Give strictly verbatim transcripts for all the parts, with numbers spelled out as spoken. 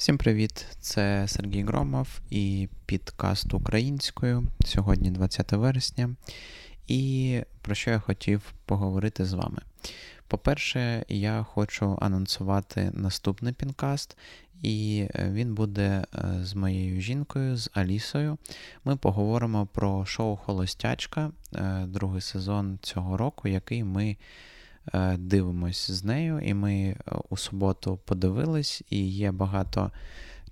Всім привіт, це Сергій Громов і підкаст українською. Сьогодні двадцяте вересня. І про що я хотів поговорити з вами? По-перше, я хочу анонсувати наступний підкаст, і він буде з моєю жінкою, з Алісою. Ми поговоримо про шоу «Холостячка», другий сезон цього року, який ми дивимось з нею, і ми у суботу подивились, і є багато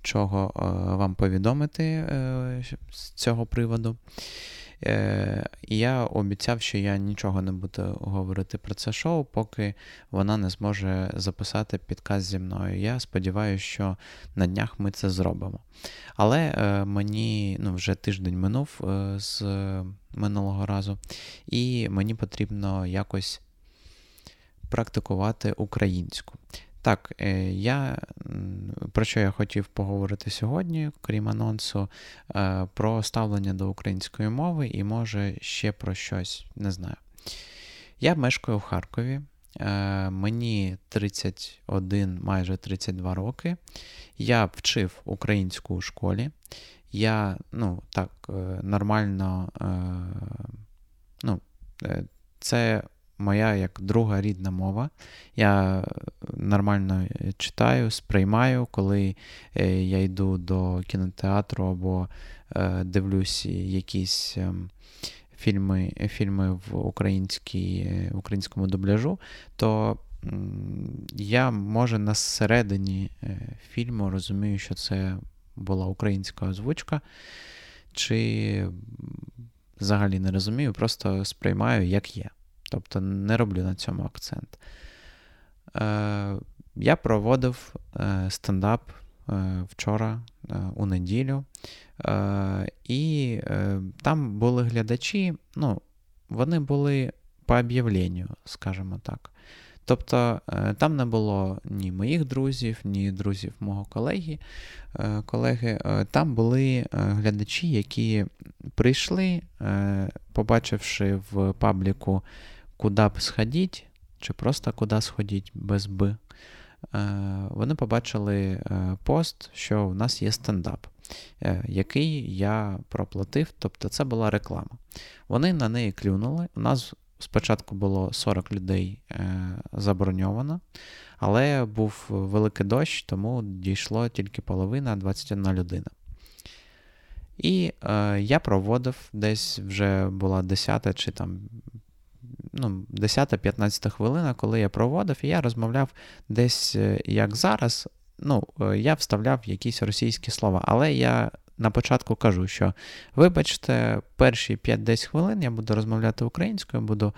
чого вам повідомити з цього приводу. Я обіцяв, що я нічого не буду говорити про це шоу, поки вона не зможе записати підкаст зі мною. Я сподіваюся, що на днях ми це зробимо. Але мені ну, вже тиждень минув з минулого разу, і мені потрібно якось практикувати українську. Так, я, про що я хотів поговорити сьогодні, крім анонсу, про ставлення до української мови і, може, ще про щось, не знаю. Я мешкаю в Харкові, мені тридцять один, майже тридцять два роки, я вчив українську у школі, я, ну, так, нормально, ну, це моя як друга рідна мова. Я нормально читаю, сприймаю, коли я йду до кінотеатру або дивлюсь якісь фільми, фільми в українській, в українському дубляжу, то я, може, на середині фільму розумію, що це була українська озвучка, чи взагалі не розумію, просто сприймаю, як є. Тобто не роблю на цьому акцент. Е, я проводив е, стендап е, вчора, е, у неділю. Е, і е, там були глядачі, ну, вони були по об'явленню, скажімо так. Тобто е, там не було ні моїх друзів, ні друзів мого колеги. Е, колеги. Е, там були е, глядачі, які прийшли, е, побачивши в пабліку «Куда б сходіть?» чи просто «Куда сходіть?» без «б». Вони побачили пост, що в нас є стендап, який я проплатив, тобто це була реклама. Вони на неї клюнули. У нас спочатку було сорок людей заброньовано, але був великий дощ, тому дійшло тільки половина, двадцять одна людина. І е, я проводив, десь вже була десята чи там ну, десята-п'ятнадцята хвилина, коли я проводив, і я розмовляв десь, як зараз, ну, я вставляв якісь російські слова, але я на початку кажу, що, вибачте, перші п'ять-десять хвилин я буду розмовляти українською, буду,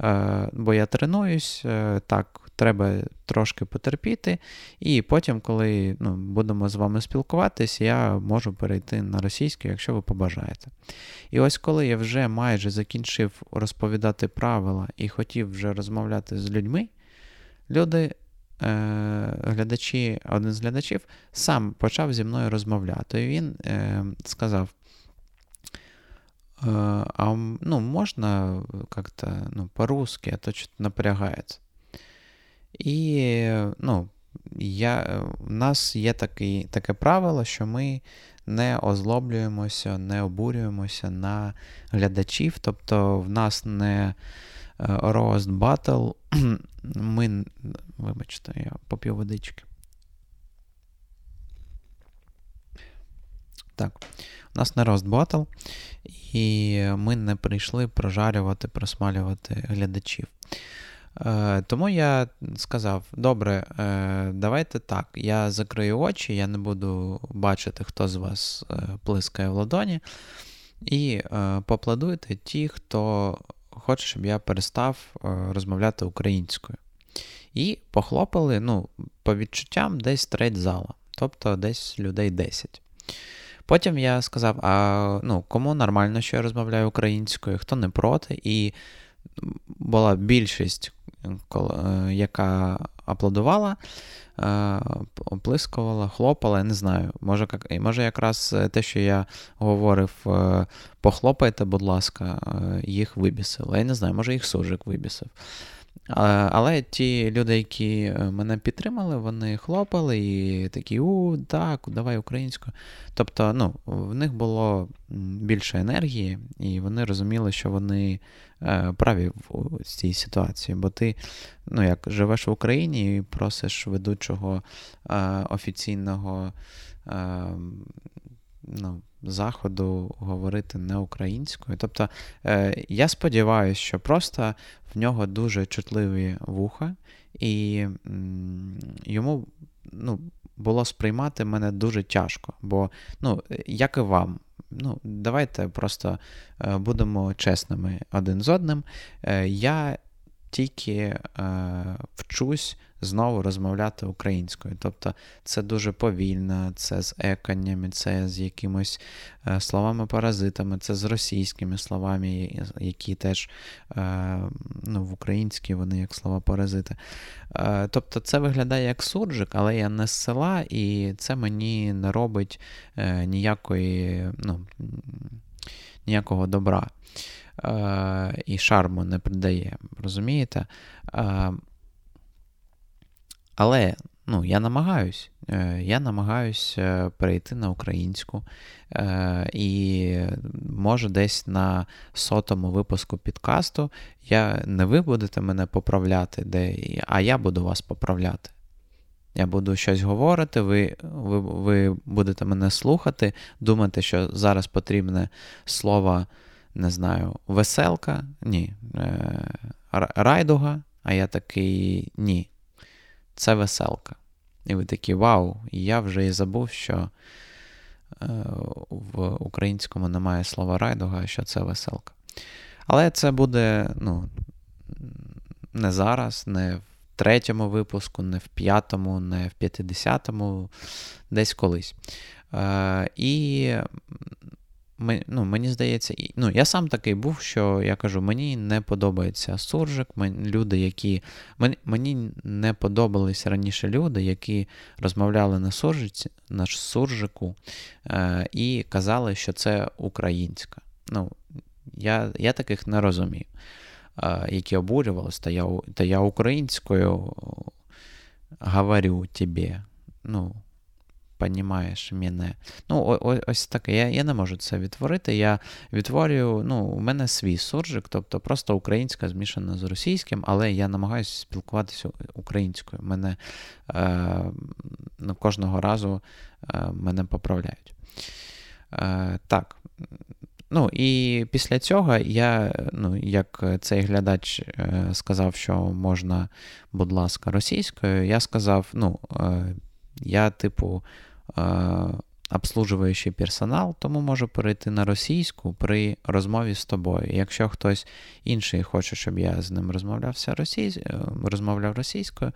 е, бо я тренуюсь, е, так, треба трошки потерпіти, і потім, коли ну, будемо з вами спілкуватись, я можу перейти на російську, якщо ви побажаєте. І ось коли я вже майже закінчив розповідати правила і хотів вже розмовляти з людьми, люди, е- глядачі, один з глядачів сам почав зі мною розмовляти. І він е- сказав, е- а ну, можна як-то ну, по-русски, а то чуть напрягається. І, ну, я, в нас є такі, таке правило, що ми не озлоблюємося, не обурюємося на глядачів, тобто в нас не roast battle, ми, вибачте, я поп'ю водички. Так, у нас не roast battle, і ми не прийшли прожарювати, просмалювати глядачів. Тому я сказав, добре, давайте так, я закрию очі, я не буду бачити, хто з вас плескає в ладоні, і поаплодуйте ті, хто хоче, щоб я перестав розмовляти українською. І похлопали, ну, по відчуттям, десь треть зала, тобто десь людей десять. Потім я сказав, а ну, кому нормально, що я розмовляю українською, хто не проти, і була більшість, яка аплодувала, оплескувала, хлопала, я не знаю, може, може якраз те, що я говорив, похлопайте, будь ласка, їх вибісило, я не знаю, може їх сужик вибісив. Але ті люди, які мене підтримали, вони хлопали і такі, у, так, давай українською. Тобто, ну, в них було більше енергії, і вони розуміли, що вони праві в цій ситуації. Бо ти, ну, як живеш в Україні і просиш ведучого офіційного, ну, заходу говорити не українською. Тобто, е, я сподіваюся, що просто в нього дуже чутливі вуха, і м, йому, ну, було сприймати мене дуже тяжко, бо, ну, як і вам, ну, давайте просто е, будемо чесними один з одним. Е, я тільки е, вчусь знову розмовляти українською. Тобто це дуже повільно, це з еканнями, це з якимось е, словами-паразитами, це з російськими словами, які теж е, ну, в українській вони як слова-паразити. Е, тобто це виглядає як суржик, але я не з села, і це мені не робить е, ніякої, ну, ніякого добра. Uh, і шарму не придає, розумієте? Uh, але, ну, я намагаюсь. Uh, я намагаюсь uh, перейти на українську. Uh, і, може, десь на сотому випуску підкасту я, не ви будете мене поправляти, де, а я буду вас поправляти. Я буду щось говорити, ви, ви, ви будете мене слухати, думати, що зараз потрібне слово, не знаю, веселка, ні, райдуга, а я такий, ні, це веселка. І ви такі, вау, і я вже і забув, що в українському немає слова райдуга, а що це веселка. Але це буде, ну, не зараз, не в третьому випуску, не в п'ятому, не в п'ятдесятому, десь колись. І... Ну, мені здається, ну, я сам такий був, що я кажу, мені не подобається суржик, мені, люди, які... Мені не подобались раніше люди, які розмовляли на, суржиці, на суржику е- і казали, що це українська. Ну, я, я таких не розумію, е- які обурювалися, та я, та я українською говорю тобі, ну... Понімаєш мене. Ну, ось таке. Я, я не можу це відтворити. Я відтворюю, ну, у мене свій суржик, тобто просто українська змішана з російським, але я намагаюся спілкуватися українською. Мене е, кожного разу е, мене поправляють. Е, так. Ну, і після цього я, ну, як цей глядач е, сказав, що можна, будь ласка, російською, я сказав, ну, е, я, типу, обслужуючий персонал, тому можу перейти на російську при розмові з тобою. Якщо хтось інший хоче, щоб я з ним розмовлявся російсь... розмовляв російською,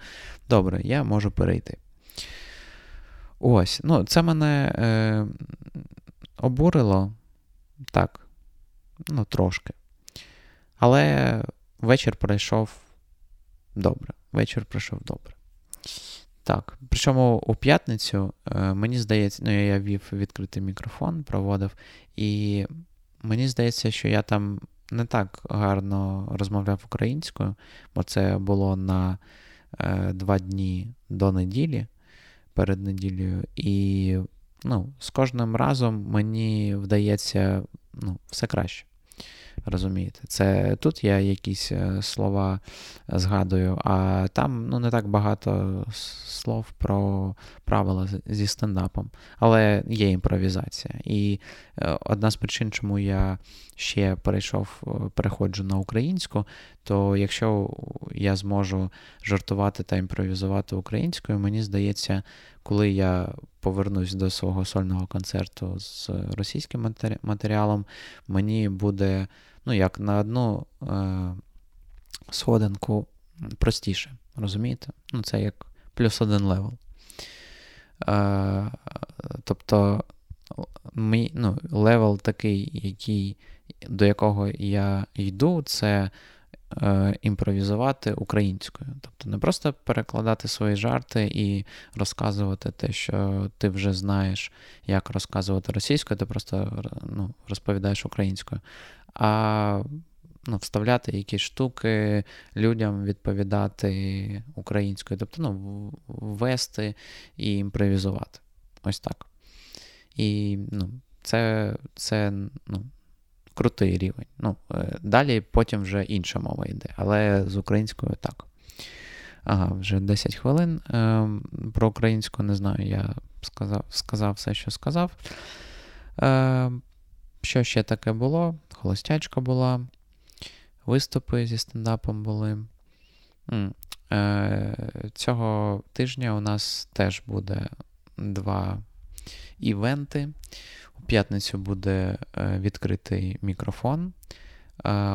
добре, я можу перейти. Ось, ну, це мене е... обурило, так, ну, трошки. Але вечір пройшов добре, вечір пройшов добре. Так, причому у п'ятницю, мені здається, ну, я вів відкритий мікрофон, проводив, і мені здається, що я там не так гарно розмовляв українською, бо це було на е, два дні до неділі, перед неділею, і, ну, з кожним разом мені вдається, ну, все краще. Розумієте, це тут я якісь слова згадую, а там, ну, не так багато слов про правила зі стендапом, але є імпровізація. І одна з причин, чому я ще перейшов, переходжу на українську, то якщо я зможу жартувати та імпровізувати українською, мені здається, коли я повернусь до свого сольного концерту з російським матеріалом, мені буде, ну, як на одну е- сходинку простіше, розумієте? Ну, це як плюс один левел. Е- тобто, мій, ну, левел такий, який, до якого я йду, це імпровізувати українською. Тобто не просто перекладати свої жарти і розказувати те, що ти вже знаєш, як розказувати російською, ти просто, ну, розповідаєш українською. А ну, вставляти якісь штуки, людям відповідати українською. Тобто, ну, ввести і імпровізувати. Ось так. І, ну, це, це, ну, крутий рівень. Ну, далі потім вже інша мова йде, але з українською так. Ага, вже десять хвилин. Про українську не знаю, я сказав, сказав все, що сказав. Що ще таке було? Холостячка була, виступи зі стендапом були. Цього тижня у нас теж буде два івенти. У п'ятницю буде відкритий мікрофон.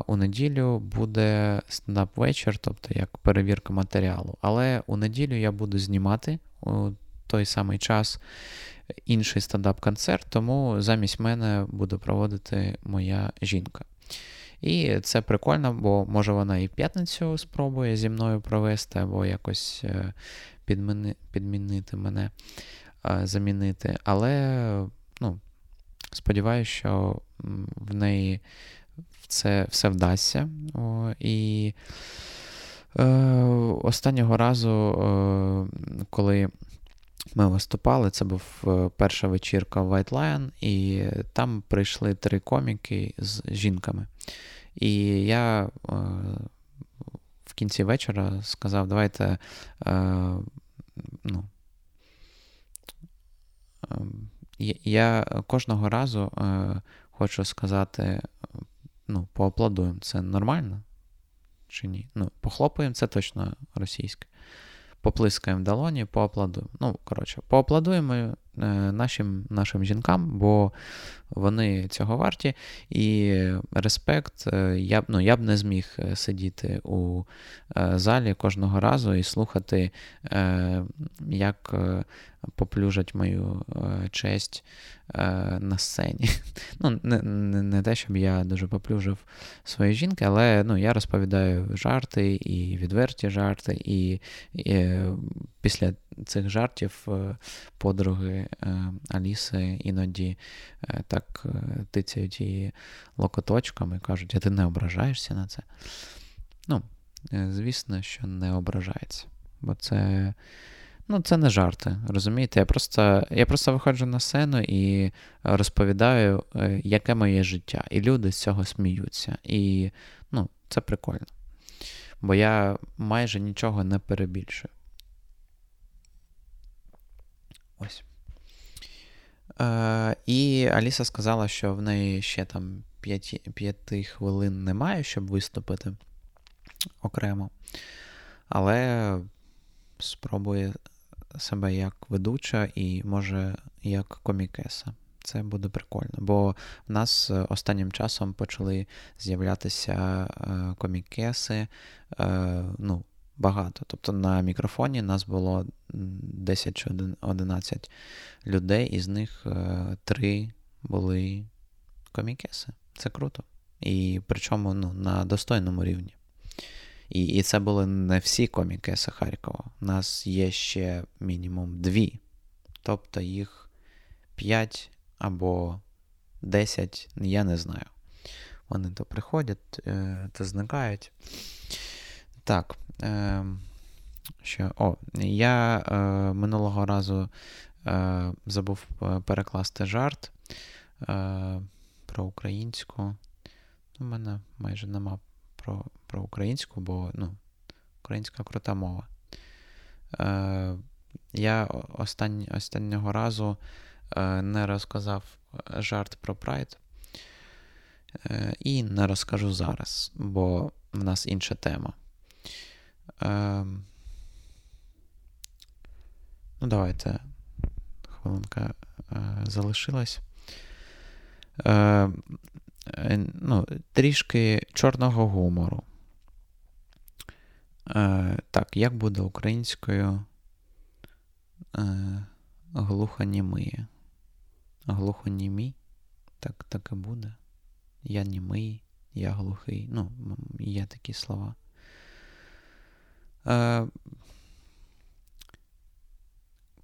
У неділю буде стендап-вечір, тобто як перевірка матеріалу. Але у неділю я буду знімати у той самий час інший стендап-концерт, тому замість мене буде проводити моя жінка. І це прикольно, бо може вона і в п'ятницю спробує зі мною провести, або якось підміни, підмінити мене, замінити. Але, ну, сподіваюся, що в неї це все вдасться. О, і е, останнього разу, е, коли ми виступали, це був перша вечірка White Lion, і там прийшли три коміки з жінками. І я е, в кінці вечора сказав, давайте, е, ну, е, я кожного разу е, хочу сказати, ну, поаплодуємо, це нормально чи ні? Ну, похлопаємо, це точно російське. Поплискаємо в долоні, поаплодуємо. Ну, коротше, поаплодуємо е, нашим, нашим жінкам, бо вони цього варті. І респект, е, я, ну, я б не зміг сидіти у е, залі кожного разу і слухати, е, як е, поплюжать мою е, честь е, на сцені. Ну, не, не, не те, щоб я дуже поплюжив свої жінки, але, ну, я розповідаю жарти, і відверті жарти, і, і після цих жартів подруги Аліси іноді так тицяють її локоточками, кажуть, а ти не ображаєшся на це? Ну, звісно, що не ображається, бо це... Ну, це не жарти, розумієте? Я просто, я просто виходжу на сцену і розповідаю, яке моє життя. І люди з цього сміються. І, ну, це прикольно. Бо я майже нічого не перебільшую. Ось. Е, і Аліса сказала, що в неї ще там п'яти хвилин немає, щоб виступити окремо. Але спробує себе як ведуча і, може, як комікеса. Це буде прикольно, бо в нас останнім часом почали з'являтися комікеси, ну, багато. Тобто на мікрофоні нас було десять чи одинадцять людей, із них три були комікеси. Це круто. І причому, ну, на достойному рівні. І, і це були не всі комікеси Харкова. У нас є ще мінімум дві. Тобто їх п'ять або десять, я не знаю. Вони то приходять, то зникають. Так, що... О, я минулого разу забув перекласти жарт про українську. У мене майже нема про... про українську, бо, ну, українська крута мова. Е, я останнь, останнього разу е, не розказав жарт про прайд. Е, і не розкажу зараз, бо в нас інша тема. Е, ну, давайте. Хвилинка е, залишилась. Е, е, ну, трішки чорного гумору. Е, так, як буде українською е, глухонімі? Глухонімі? Так, так і буде. Я німий, я глухий. Ну, є такі слова. Е,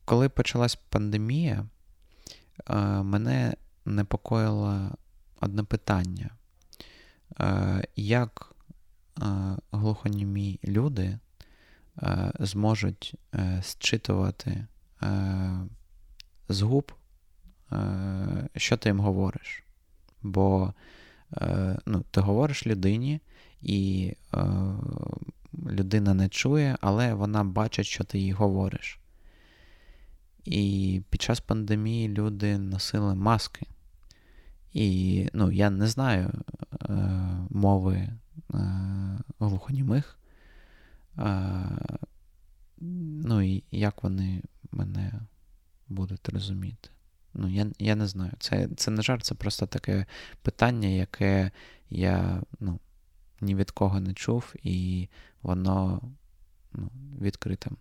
коли почалась пандемія, е, мене непокоїло одне питання. як глухонімі люди зможуть зчитувати з губ, що ти їм говориш. Бо ну, ти говориш людині, і людина не чує, але вона бачить, що ти їй говориш. І під час пандемії люди носили маски. І, ну, я не знаю е, мови е, глухонімих. Е, ну, і як вони мене будуть розуміти. Ну, я, я не знаю. Це, це не жарт, це просто таке питання, яке я, ну, ні від кого не чув, і воно, ну, відкритим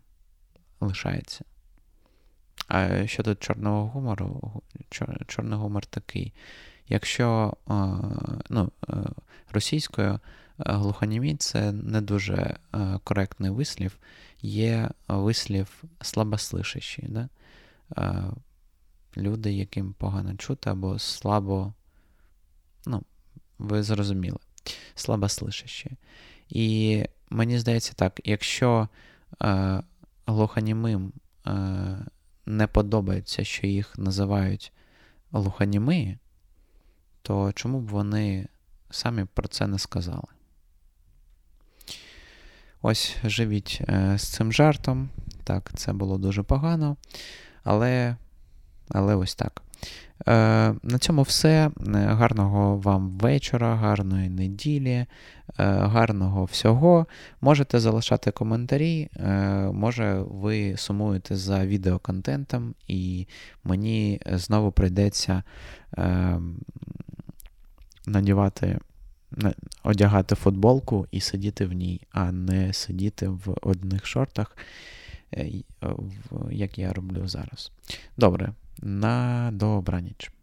лишається. А щодо чорного гумору, чорний гумор такий. Якщо, ну, російською глухонімі – це не дуже коректний вислів, є вислів слабослишащі, да? Люди, яким погано чути або слабо, ну, ви зрозуміли, слабослишащі. І мені здається так, якщо глухонімим не подобається, що їх називають глухонімі, то чому б вони самі про це не сказали? Ось, живіть з цим жартом. Так, це було дуже погано, але, але ось так. На цьому все. Гарного вам вечора, гарної неділі, гарного всього. Можете залишати коментарі, може ви сумуєте за відеоконтентом, і мені знову прийдеться надівати, одягати футболку і сидіти в ній, а не сидіти в одних шортах, як я роблю зараз. Добре. На добраніч.